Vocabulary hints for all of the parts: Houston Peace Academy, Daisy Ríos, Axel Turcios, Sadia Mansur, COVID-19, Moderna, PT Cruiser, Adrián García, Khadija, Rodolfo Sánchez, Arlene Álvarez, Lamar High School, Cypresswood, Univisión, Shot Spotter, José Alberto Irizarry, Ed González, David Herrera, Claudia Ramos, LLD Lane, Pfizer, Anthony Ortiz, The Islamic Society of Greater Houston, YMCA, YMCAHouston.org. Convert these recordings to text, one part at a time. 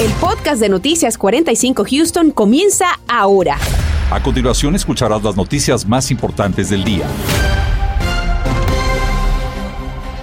El podcast de Noticias 45 Houston comienza ahora. A continuación escucharás las noticias más importantes del día.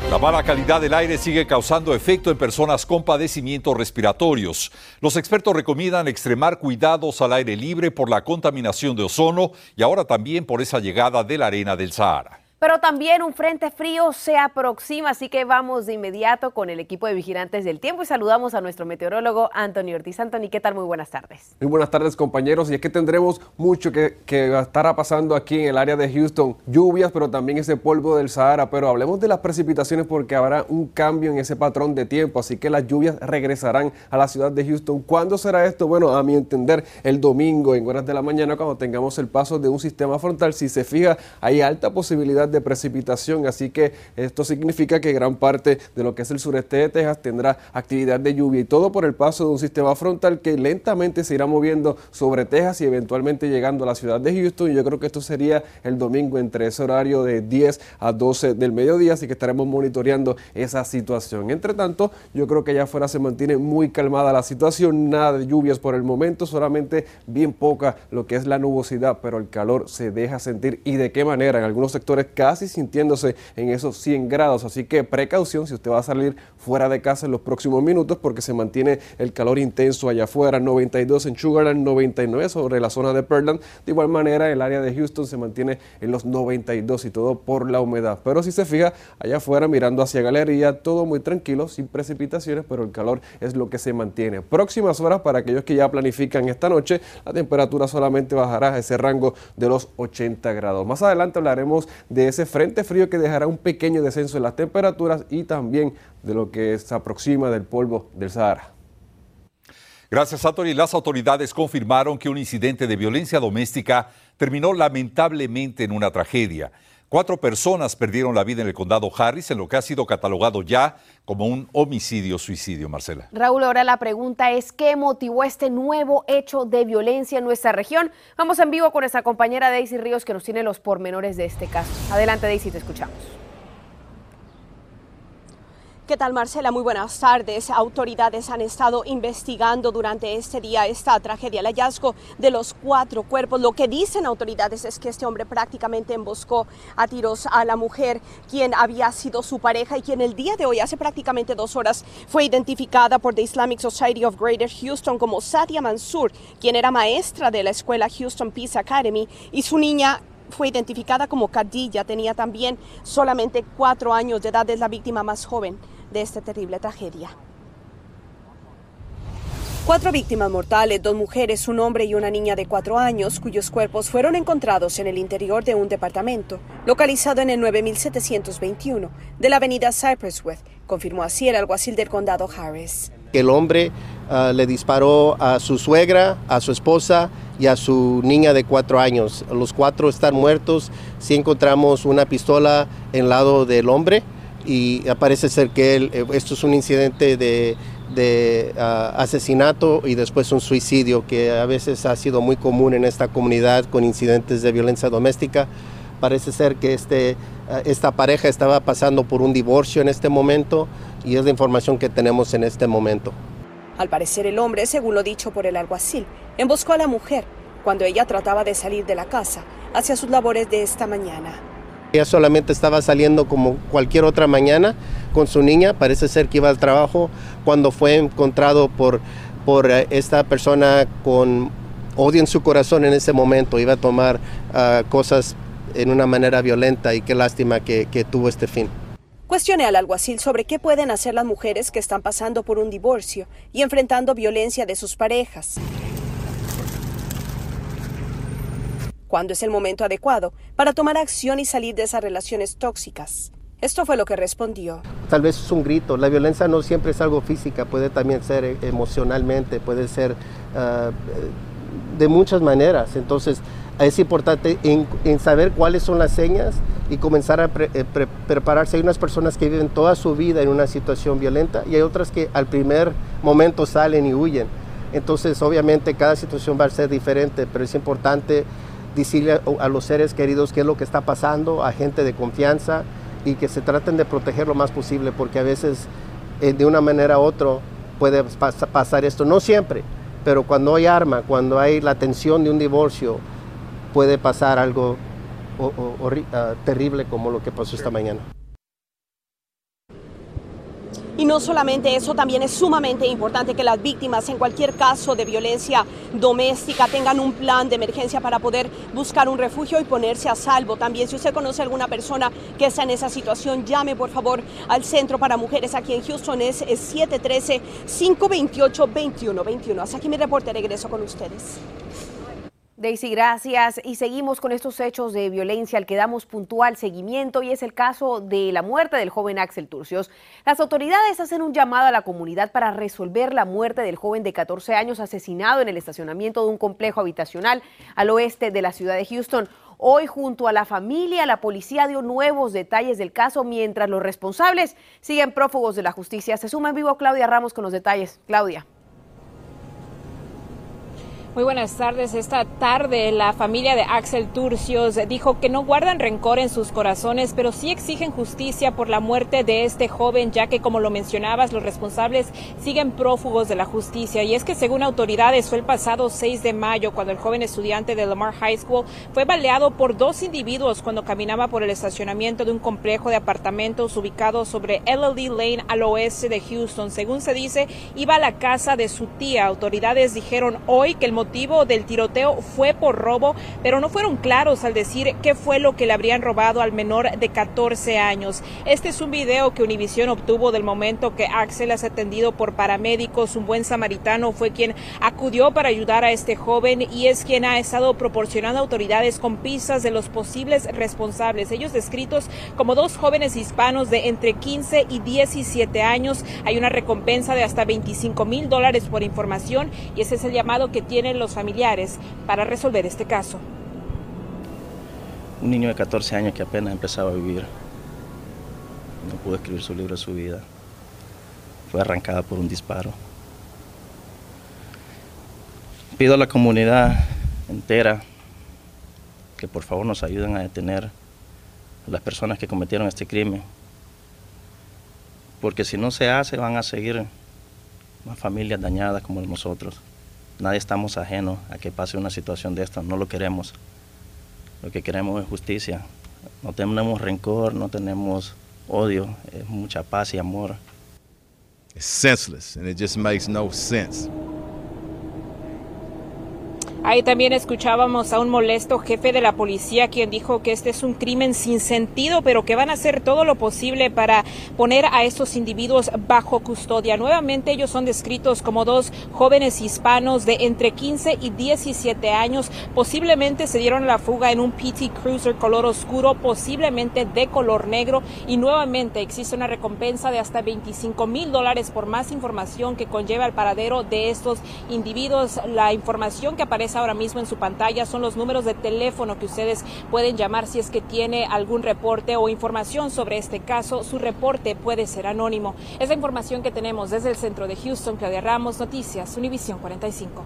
La mala calidad del aire sigue causando efecto en personas con padecimientos respiratorios. Los expertos recomiendan extremar cuidados al aire libre por la contaminación de ozono y ahora también por esa llegada de la arena del Sahara. Pero también un frente frío se aproxima, así que vamos de inmediato con el equipo de vigilantes del tiempo y saludamos a nuestro meteorólogo Anthony Ortiz. Anthony, ¿qué tal? Muy buenas tardes. Muy buenas tardes, compañeros, y es que tendremos mucho que estará pasando aquí en el área de Houston. Lluvias, pero también ese polvo del Sahara, pero hablemos de las precipitaciones porque habrá un cambio en ese patrón de tiempo, así que las lluvias regresarán a la ciudad de Houston. ¿Cuándo será esto? Bueno, a mi entender, el domingo en horas de la mañana, cuando tengamos el paso de un sistema frontal. Si se fija, hay alta posibilidad de precipitación, así que esto significa que gran parte de lo que es el sureste de Texas tendrá actividad de lluvia, y todo por el paso de un sistema frontal que lentamente se irá moviendo sobre Texas y eventualmente llegando a la ciudad de Houston. Y yo creo que esto sería el domingo entre ese horario de 10 a 12 del mediodía, así que estaremos monitoreando esa situación. Entre tanto, yo creo que allá afuera se mantiene muy calmada la situación, nada de lluvias por el momento, solamente bien poca lo que es la nubosidad, pero el calor se deja sentir, y de qué manera, en algunos sectores casi sintiéndose en esos 100 grados, así que precaución si usted va a salir fuera de casa en los próximos minutos porque se mantiene el calor intenso allá afuera. 92 en Sugarland, 99 sobre la zona de Pearland, de igual manera el área de Houston se mantiene en los 92 y todo por la humedad, pero si se fija allá afuera mirando hacia Galería, todo muy tranquilo, sin precipitaciones, pero el calor es lo que se mantiene. Próximas horas para aquellos que ya planifican esta noche, la temperatura solamente bajará a ese rango de los 80 grados. Más adelante hablaremos de ese frente frío que dejará un pequeño descenso en las temperaturas y también de lo que se aproxima del polvo del Sahara. Gracias, Anthony. Las autoridades confirmaron que un incidente de violencia doméstica terminó lamentablemente en una tragedia. 4 personas perdieron la vida en el condado Harris, en lo que ha sido catalogado ya como un homicidio-suicidio, Marcela. Raúl, ahora la pregunta es, ¿qué motivó este nuevo hecho de violencia en nuestra región? Vamos en vivo con nuestra compañera Daisy Ríos, que nos tiene los pormenores de este caso. Adelante, Daisy, te escuchamos. ¿Qué tal, Marcela? Muy buenas tardes. Autoridades han estado investigando durante este día esta tragedia, el hallazgo de los 4 cuerpos. Lo que dicen autoridades es que este hombre prácticamente emboscó a tiros a la mujer, quien había sido su pareja y quien el día de hoy, hace prácticamente 2 horas, fue identificada por The Islamic Society of Greater Houston como Sadia Mansur, quien era maestra de la escuela Houston Peace Academy, y su niña fue identificada como Khadija. Tenía también solamente 4 años de edad, es la víctima más joven de esta terrible tragedia. 4 víctimas mortales, 2 mujeres, un hombre y una niña de 4 años, cuyos cuerpos fueron encontrados en el interior de un departamento localizado en el 9721 de la avenida Cypresswood, confirmó así el alguacil del condado Harris. El hombre le disparó a su suegra, a su esposa y a su niña de 4 años. Los 4 están muertos. Sí encontramos una pistola en el lado del hombre. Y parece ser que esto es un incidente de asesinato y después un suicidio, que a veces ha sido muy común en esta comunidad con incidentes de violencia doméstica. Parece ser que esta pareja estaba pasando por un divorcio en este momento, y es la información que tenemos en este momento. Al parecer el hombre, según lo dicho por el alguacil, emboscó a la mujer cuando ella trataba de salir de la casa hacia sus labores de esta mañana. Ella solamente estaba saliendo como cualquier otra mañana con su niña, parece ser que iba al trabajo cuando fue encontrado por esta persona con odio en su corazón en ese momento. Iba a tomar cosas en una manera violenta, y qué lástima que tuvo este fin. Cuestioné al alguacil sobre qué pueden hacer las mujeres que están pasando por un divorcio y enfrentando violencia de sus parejas. ¿Cuándo es el momento adecuado para tomar acción y salir de esas relaciones tóxicas? Esto fue lo que respondió. Tal vez es un grito. La violencia no siempre es algo física, puede también ser emocionalmente, puede ser de muchas maneras. Entonces es importante en saber cuáles son las señas y comenzar a prepararse. Hay unas personas que viven toda su vida en una situación violenta y hay otras que al primer momento salen y huyen. Entonces obviamente cada situación va a ser diferente, pero es importante decirle a los seres queridos qué es lo que está pasando, a gente de confianza, y que se traten de proteger lo más posible, porque a veces de una manera u otra puede pasar esto, no siempre, pero cuando hay arma, cuando hay la tensión de un divorcio, puede pasar algo terrible como lo que pasó esta mañana. Y no solamente eso, también es sumamente importante que las víctimas en cualquier caso de violencia doméstica tengan un plan de emergencia para poder buscar un refugio y ponerse a salvo. También si usted conoce a alguna persona que está en esa situación, llame por favor al Centro para Mujeres aquí en Houston, es 713-528-2121. Hasta aquí mi reporte, regreso con ustedes. Daisy, gracias. Y seguimos con estos hechos de violencia al que damos puntual seguimiento, y es el caso de la muerte del joven Axel Turcios. Las autoridades hacen un llamado a la comunidad para resolver la muerte del joven de 14 años asesinado en el estacionamiento de un complejo habitacional al oeste de la ciudad de Houston. Hoy, junto a la familia, la policía dio nuevos detalles del caso, mientras los responsables siguen prófugos de la justicia. Se suma en vivo Claudia Ramos con los detalles. Claudia. Muy buenas tardes. Esta tarde la familia de Axel Turcios dijo que no guardan rencor en sus corazones, pero sí exigen justicia por la muerte de este joven, ya que, como lo mencionabas, los responsables siguen prófugos de la justicia. Y es que, según autoridades, fue el pasado 6 de mayo cuando el joven estudiante de Lamar High School fue baleado por dos individuos cuando caminaba por el estacionamiento de un complejo de apartamentos ubicado sobre LLD Lane al oeste de Houston. Según se dice, iba a la casa de su tía. Autoridades dijeron hoy que el motivo del tiroteo fue por robo, pero no fueron claros al decir qué fue lo que le habrían robado al menor de 14 años. Este es un video que Univisión obtuvo del momento que Axel es atendido por paramédicos. Un buen samaritano fue quien acudió para ayudar a este joven y es quien ha estado proporcionando a autoridades con pistas de los posibles responsables, ellos descritos como dos jóvenes hispanos de entre 15 y 17 años. Hay una recompensa de hasta $25,000 por información y ese es el llamado que tiene los familiares para resolver este caso. Un niño de 14 años que apenas empezaba a vivir, no pudo escribir su libro de su vida, fue arrancada por un disparo. Pido a la comunidad entera que por favor nos ayuden a detener a las personas que cometieron este crimen, porque si no se hace van a seguir más familias dañadas como nosotros. Nadie estamos ajenos a que pase una situación de esta, no lo queremos. Lo que queremos es justicia. No tenemos rencor, no tenemos odio, es mucha paz y amor. It's senseless and it just makes no sense. Ahí también escuchábamos a un molesto jefe de la policía quien dijo que este es un crimen sin sentido, pero que van a hacer todo lo posible para poner a estos individuos bajo custodia. Nuevamente ellos son descritos como dos jóvenes hispanos de entre 15 y 17 años. Posiblemente se dieron la fuga en un PT Cruiser color oscuro, posiblemente de color negro, y nuevamente existe una recompensa de hasta $25,000 por más información que conlleva el paradero de estos individuos. La información que aparece ahora mismo en su pantalla son los números de teléfono que ustedes pueden llamar si es que tiene algún reporte o información sobre este caso. Su reporte puede ser anónimo. Es la información que tenemos desde el centro de Houston. Claudia Ramos, Noticias Univisión 45.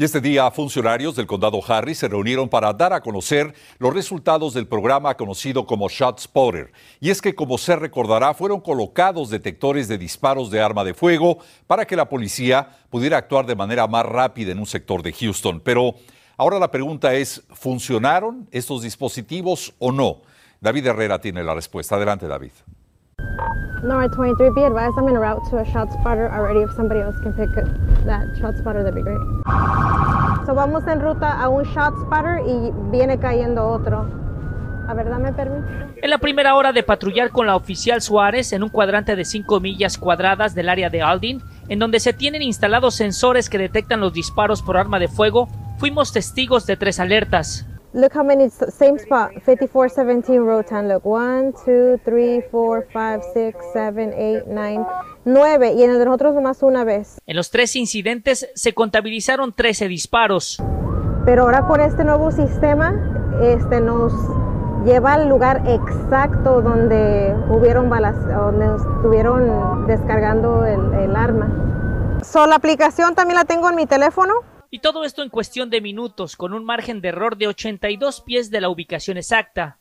Y este día funcionarios del condado Harris se reunieron para dar a conocer los resultados del programa conocido como Shot Spotter. Y es que, como se recordará, fueron colocados detectores de disparos de arma de fuego para que la policía pudiera actuar de manera más rápida en un sector de Houston. Pero ahora la pregunta es, ¿funcionaron estos dispositivos o no? David Herrera tiene la respuesta. Adelante, David. Lamar 23, be advised, I'm en route to a shot spotter already. If somebody else can pick that shot spotter, that'd be great. So vamos en ruta a un shot spotter y viene cayendo otro. A ver, dame permiso. En la primera hora de patrullar con la oficial Suárez en un cuadrante de 5 millas cuadradas del área de Aldin, en donde se tienen instalados sensores que detectan los disparos por arma de fuego, fuimos testigos de 3 alertas. Look how many, same spot, 5417 Road 10, look, 1, 2, 3, 4, 5, 6, 7, 8, 9, 9, y en el de nosotros nomás una vez. En los 3 incidentes se contabilizaron 13 disparos. Pero ahora con este nuevo sistema, nos lleva al lugar exacto donde hubieron balas, donde estuvieron descargando el arma. So, la aplicación también la tengo en mi teléfono. Y todo esto en cuestión de minutos, con un margen de error de 82 pies de la ubicación exacta.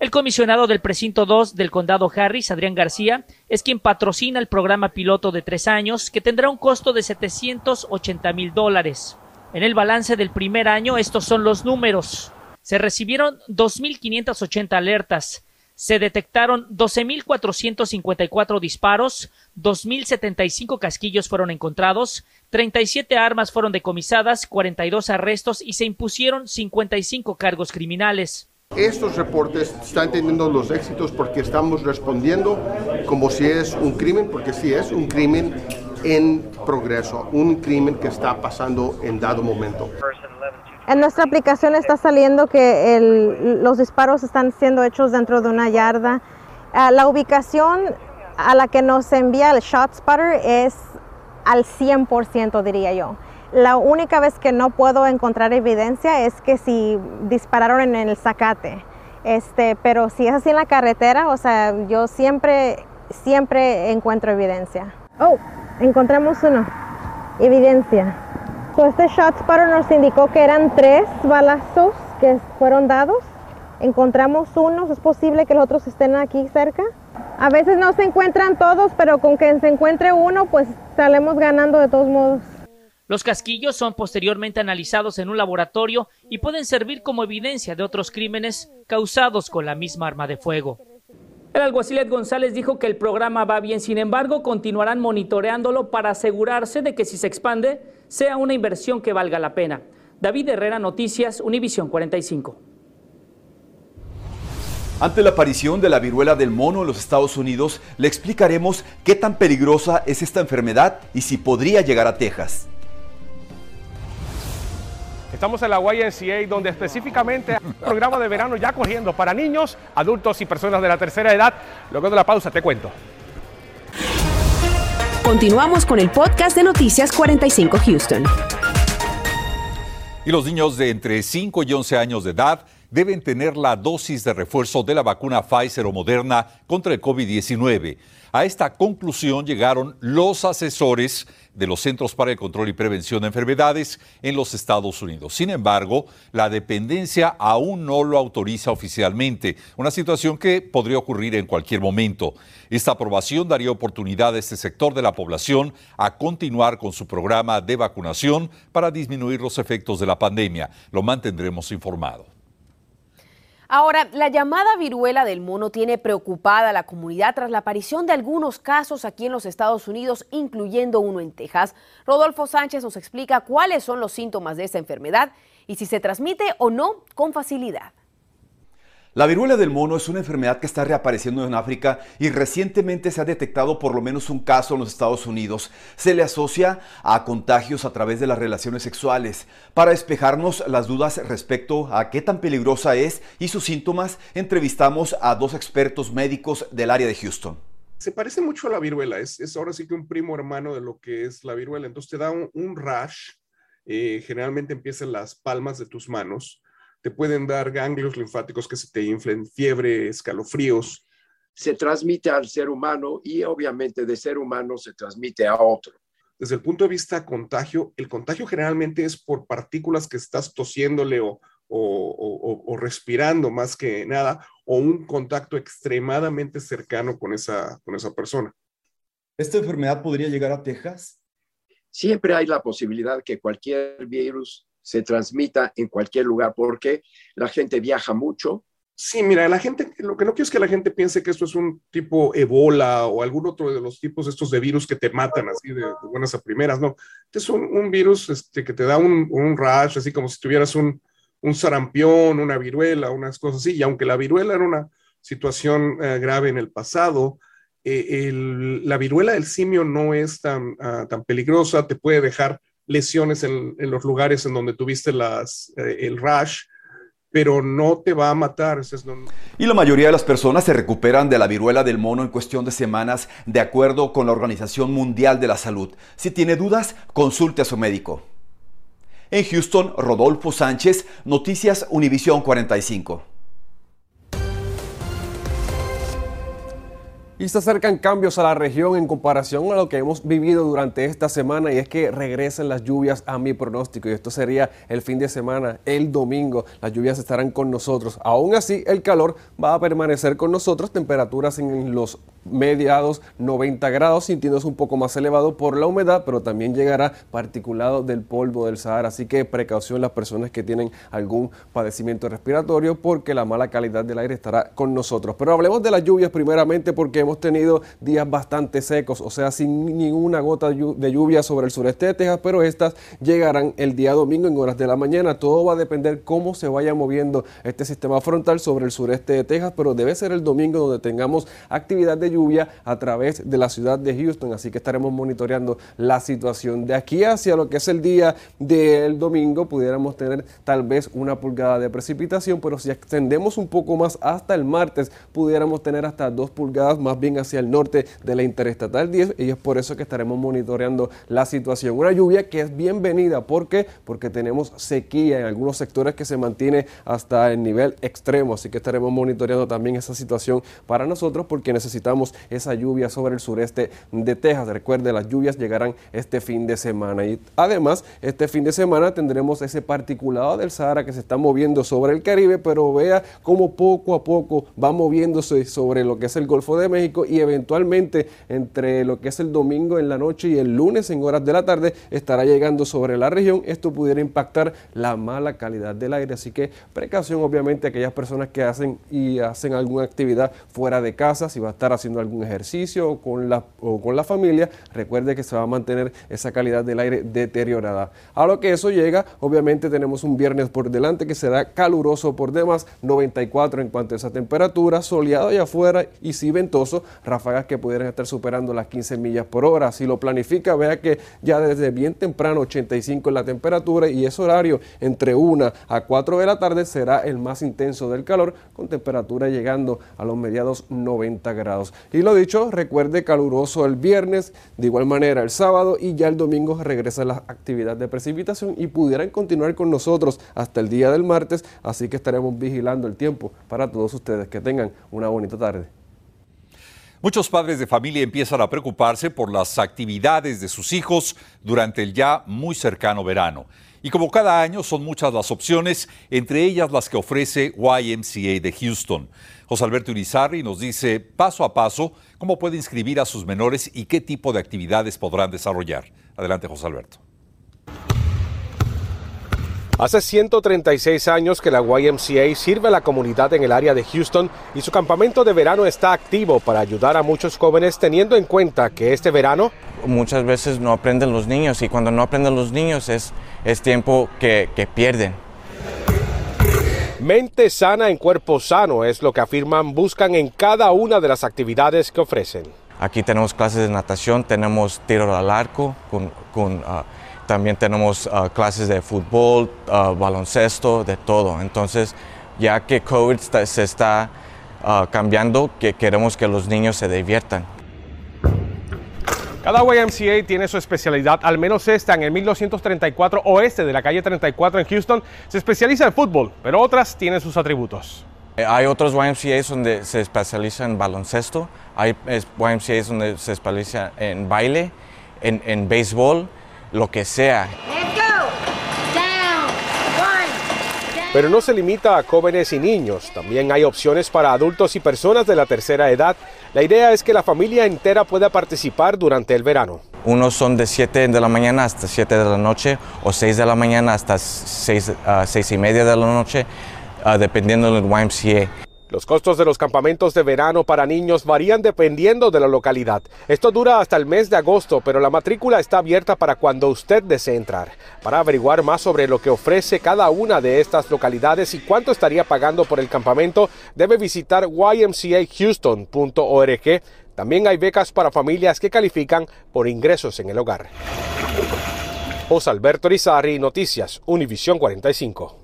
El comisionado del Precinto 2 del Condado Harris, Adrián García, es quien patrocina el programa piloto de 3 años que tendrá un costo de $780,000. En el balance del primer año, estos son los números. Se recibieron 2.580 alertas, se detectaron 12.454 disparos, 2.075 casquillos fueron encontrados, 37 armas fueron decomisadas, 42 arrestos y se impusieron 55 cargos criminales. Estos reportes están teniendo los éxitos porque estamos respondiendo como si es un crimen, porque sí es un crimen en progreso, un crimen que está pasando en dado momento. En nuestra aplicación está saliendo que los disparos están siendo hechos dentro de una yarda. La ubicación a la que nos envía el Shot Spotter es al 100%, diría yo. La única vez que no puedo encontrar evidencia es que si dispararon en el zacate, pero si es así en la carretera, o sea, yo siempre encuentro evidencia. Oh, encontramos uno, evidencia. So, este Shot Spotter nos indicó que eran 3 balazos que fueron dados. Encontramos unos, es posible que los otros estén aquí cerca. A veces no se encuentran todos, pero con que se encuentre uno, pues salimos ganando de todos modos. Los casquillos son posteriormente analizados en un laboratorio y pueden servir como evidencia de otros crímenes causados con la misma arma de fuego. El alguacil Ed González dijo que el programa va bien, sin embargo, continuarán monitoreándolo para asegurarse de que si se expande, sea una inversión que valga la pena. David Herrera, Noticias, Univisión 45. Ante la aparición de la viruela del mono en los Estados Unidos, le explicaremos qué tan peligrosa es esta enfermedad y si podría llegar a Texas. Estamos en la YMCA, donde específicamente hay un programa de verano ya corriendo para niños, adultos y personas de la tercera edad. Luego de la pausa te cuento. Continuamos con el podcast de Noticias 45 Houston. Y los niños de entre 5 y 11 años de edad deben tener la dosis de refuerzo de la vacuna Pfizer o Moderna contra el COVID-19. A esta conclusión llegaron los asesores de los Centros para el Control y Prevención de Enfermedades en los Estados Unidos. Sin embargo, la dependencia aún no lo autoriza oficialmente, una situación que podría ocurrir en cualquier momento. Esta aprobación daría oportunidad a este sector de la población a continuar con su programa de vacunación para disminuir los efectos de la pandemia. Lo mantendremos informado. Ahora, la llamada viruela del mono tiene preocupada a la comunidad tras la aparición de algunos casos aquí en los Estados Unidos, incluyendo uno en Texas. Rodolfo Sánchez nos explica cuáles son los síntomas de esta enfermedad y si se transmite o no con facilidad. La viruela del mono es una enfermedad que está reapareciendo en África y recientemente se ha detectado por lo menos un caso en los Estados Unidos. Se le asocia a contagios a través de las relaciones sexuales. Para despejarnos las dudas respecto a qué tan peligrosa es y sus síntomas, entrevistamos a 2 expertos médicos del área de Houston. Se parece mucho a la viruela, es ahora sí que un primo hermano de lo que es la viruela. Entonces te da un rash, generalmente empieza en las palmas de tus manos. Te pueden dar ganglios linfáticos que se te inflen, fiebre, escalofríos. Se transmite al ser humano y obviamente de ser humano se transmite a otro. Desde el punto de vista de contagio, el contagio generalmente es por partículas que estás tosiéndole o respirando más que nada, o un contacto extremadamente cercano con esa persona. ¿Esta enfermedad podría llegar a Texas? Siempre hay la posibilidad que cualquier virus se transmita en cualquier lugar porque la gente viaja mucho. Sí, mira, la gente, lo que no quiero es que la gente piense que esto es un tipo Ebola o algún otro de los tipos estos de virus que te matan así de buenas a primeras, no. Este es un virus que te da un rash, así como si tuvieras un sarampión, una viruela, unas cosas así. Y aunque la viruela era una situación grave en el pasado, la viruela del simio no es tan peligrosa, te puede dejar lesiones en los lugares en donde tuviste el rash, pero no te va a matar. Y la mayoría de las personas se recuperan de la viruela del mono en cuestión de semanas, de acuerdo con la Organización Mundial de la Salud. Si tiene dudas, consulte a su médico. En Houston, Rodolfo Sánchez, Noticias Univisión 45. Y se acercan cambios a la región en comparación a lo que hemos vivido durante esta semana, y es que regresan las lluvias a mi pronóstico, y esto sería el fin de semana, el domingo. Las lluvias estarán con nosotros. Aún así, el calor va a permanecer con nosotros, temperaturas en los mediados 90 grados, sintiéndose un poco más elevado por la humedad, pero también llegará particulado del polvo del Sahara, así que precaución las personas que tienen algún padecimiento respiratorio, porque la mala calidad del aire estará con nosotros. Pero hablemos de las lluvias primeramente, porque hemos tenido días bastante secos, o sea, sin ninguna gota de lluvia sobre el sureste de Texas, pero estas llegarán el día domingo en horas de la mañana. Todo va a depender cómo se vaya moviendo este sistema frontal sobre el sureste de Texas, pero debe ser el domingo donde tengamos actividad de lluvia a través de la ciudad de Houston, así que estaremos monitoreando la situación. De aquí hacia lo que es el día del domingo, pudiéramos tener tal vez una pulgada de precipitación, pero si extendemos un poco más hasta el martes, pudiéramos tener hasta 2 pulgadas más, bien hacia el norte de la interestatal 10, y es por eso que estaremos monitoreando la situación. Una lluvia que es bienvenida, ¿por qué? Porque tenemos sequía en algunos sectores que se mantiene hasta el nivel extremo, así que estaremos monitoreando también esa situación para nosotros, porque necesitamos esa lluvia sobre el sureste de Texas. Recuerde, las lluvias llegarán este fin de semana, y además este fin de semana tendremos ese particulado del Sahara que se está moviendo sobre el Caribe, pero vea cómo poco a poco va moviéndose sobre lo que es el Golfo de México, y eventualmente entre lo que es el domingo en la noche y el lunes en horas de la tarde estará llegando sobre la región. Esto pudiera impactar la mala calidad del aire, así que precaución obviamente a aquellas personas que hacen alguna actividad fuera de casa, si va a estar haciendo algún ejercicio o con la familia. Recuerde que se va a mantener esa calidad del aire deteriorada. A lo que eso llega, obviamente tenemos un viernes por delante que será caluroso por demás, 94 en cuanto a esa temperatura, soleado allá afuera y sí ventoso, ráfagas que pudieran estar superando las 15 millas por hora. Si lo planifica, vea que ya desde bien temprano 85 en la temperatura, y ese horario entre 1 a 4 de la tarde será el más intenso del calor, con temperatura llegando a los mediados 90 grados. Y lo dicho, recuerde, caluroso el viernes, de igual manera el sábado, y ya el domingo regresa la actividad de precipitación y pudieran continuar con nosotros hasta el día del martes, así que estaremos vigilando el tiempo para todos ustedes. Que tengan una bonita tarde. Muchos padres de familia empiezan a preocuparse por las actividades de sus hijos durante el ya muy cercano verano. Y como cada año, son muchas las opciones, entre ellas las que ofrece YMCA de Houston. José Alberto Irizarry nos dice paso a paso cómo puede inscribir a sus menores y qué tipo de actividades podrán desarrollar. Adelante, José Alberto. Hace 136 años que la YMCA sirve a la comunidad en el área de Houston, y su campamento de verano está activo para ayudar a muchos jóvenes, teniendo en cuenta que este verano muchas veces no aprenden los niños, y cuando no aprenden los niños es tiempo que pierden. Mente sana en cuerpo sano es lo que afirman buscan en cada una de las actividades que ofrecen. Aquí tenemos clases de natación, tenemos tiro al arco también tenemos clases de fútbol, baloncesto, de todo. Entonces, ya que COVID se está cambiando, que queremos que los niños se diviertan. Cada YMCA tiene su especialidad, al menos esta en el 1234 oeste de la calle 34 en Houston. Se especializa en fútbol, pero otras tienen sus atributos. Hay otros YMCAs donde se especializa en baloncesto, hay YMCAs donde se especializa en baile, en béisbol, lo que sea. Pero no se limita a jóvenes y niños, también hay opciones para adultos y personas de la tercera edad. La idea es que la familia entera pueda participar durante el verano. Unos son de 7 de la mañana hasta 7 de la noche, o 6 de la mañana hasta 6:30 de la noche, dependiendo del YMCA. Los costos de los campamentos de verano para niños varían dependiendo de la localidad. Esto dura hasta el mes de agosto, pero la matrícula está abierta para cuando usted desee entrar. Para averiguar más sobre lo que ofrece cada una de estas localidades y cuánto estaría pagando por el campamento, debe visitar YMCAHouston.org. También hay becas para familias que califican por ingresos en el hogar. José Alberto Irizarry, Noticias Univisión 45.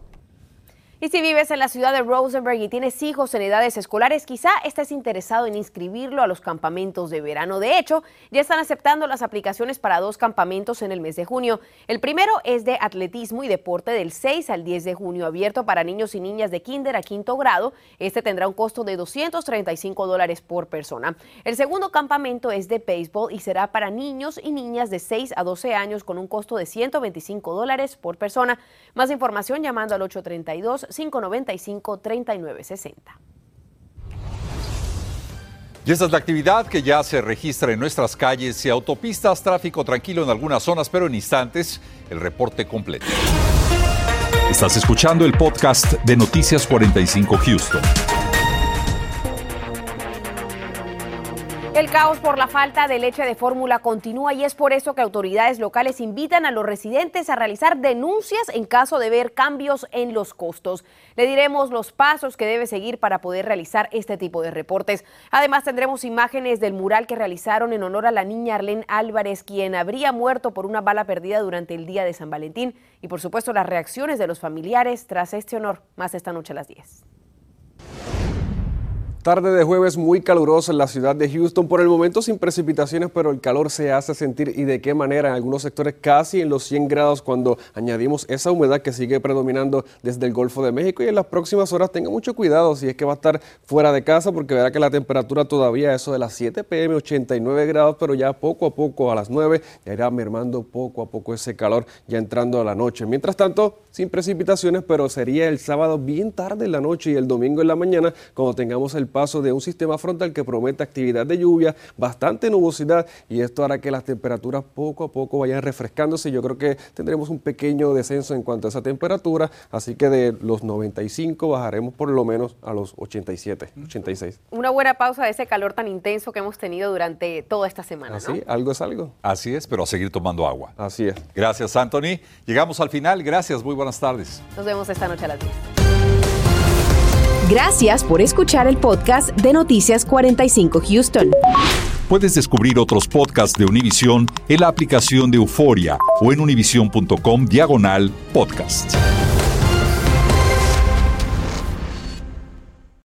Y si vives en la ciudad de Rosenberg y tienes hijos en edades escolares, quizá estés interesado en inscribirlo a los campamentos de verano. De hecho, ya están aceptando las aplicaciones para 2 campamentos en el mes de junio. El primero es de atletismo y deporte del 6 al 10 de junio, abierto para niños y niñas de kinder a 5º grado. Este tendrá un costo de $235 por persona. El segundo campamento es de béisbol y será para niños y niñas de 6 a 12 años con un costo de $125 por persona. Más información llamando al 832-595-3960. Y esta es la actividad que ya se registra en nuestras calles y autopistas. Tráfico tranquilo en algunas zonas, pero en instantes el reporte completo. Estás escuchando el podcast de Noticias 45 Houston. El caos por la falta de leche de fórmula continúa y es por eso que autoridades locales invitan a los residentes a realizar denuncias en caso de ver cambios en los costos. Le diremos los pasos que debe seguir para poder realizar este tipo de reportes. Además, tendremos imágenes del mural que realizaron en honor a la niña Arlene Álvarez, quien habría muerto por una bala perdida durante el día de San Valentín. Y por supuesto, las reacciones de los familiares tras este honor. Más esta noche a las 10. Tarde de jueves muy calurosa en la ciudad de Houston, por el momento sin precipitaciones, pero el calor se hace sentir y de qué manera en algunos sectores casi en los 100 grados cuando añadimos esa humedad que sigue predominando desde el Golfo de México. Y en las próximas horas tenga mucho cuidado si es que va a estar fuera de casa, porque verá que la temperatura todavía eso de las 7 p.m. 89 grados, pero ya poco a poco a las 9 ya irá mermando poco a poco ese calor ya entrando a la noche. Mientras tanto, sin precipitaciones, pero sería el sábado bien tarde en la noche y el domingo en la mañana cuando tengamos el paso de un sistema frontal que promete actividad de lluvia, bastante nubosidad, y esto hará que las temperaturas poco a poco vayan refrescándose. Yo creo que tendremos un pequeño descenso en cuanto a esa temperatura, así que de los 95 bajaremos por lo menos a los 87, 86. Una buena pausa de ese calor tan intenso que hemos tenido durante toda esta semana, así, ¿no? Algo es algo. Así es, pero a seguir tomando agua. Así es. Gracias, Anthony. Llegamos al final. Gracias, muy buenas tardes. Nos vemos esta noche a las 10. Gracias por escuchar el podcast de Noticias 45 Houston. Puedes descubrir otros podcasts de Univision en la aplicación de Euforia o en univision.com/podcast.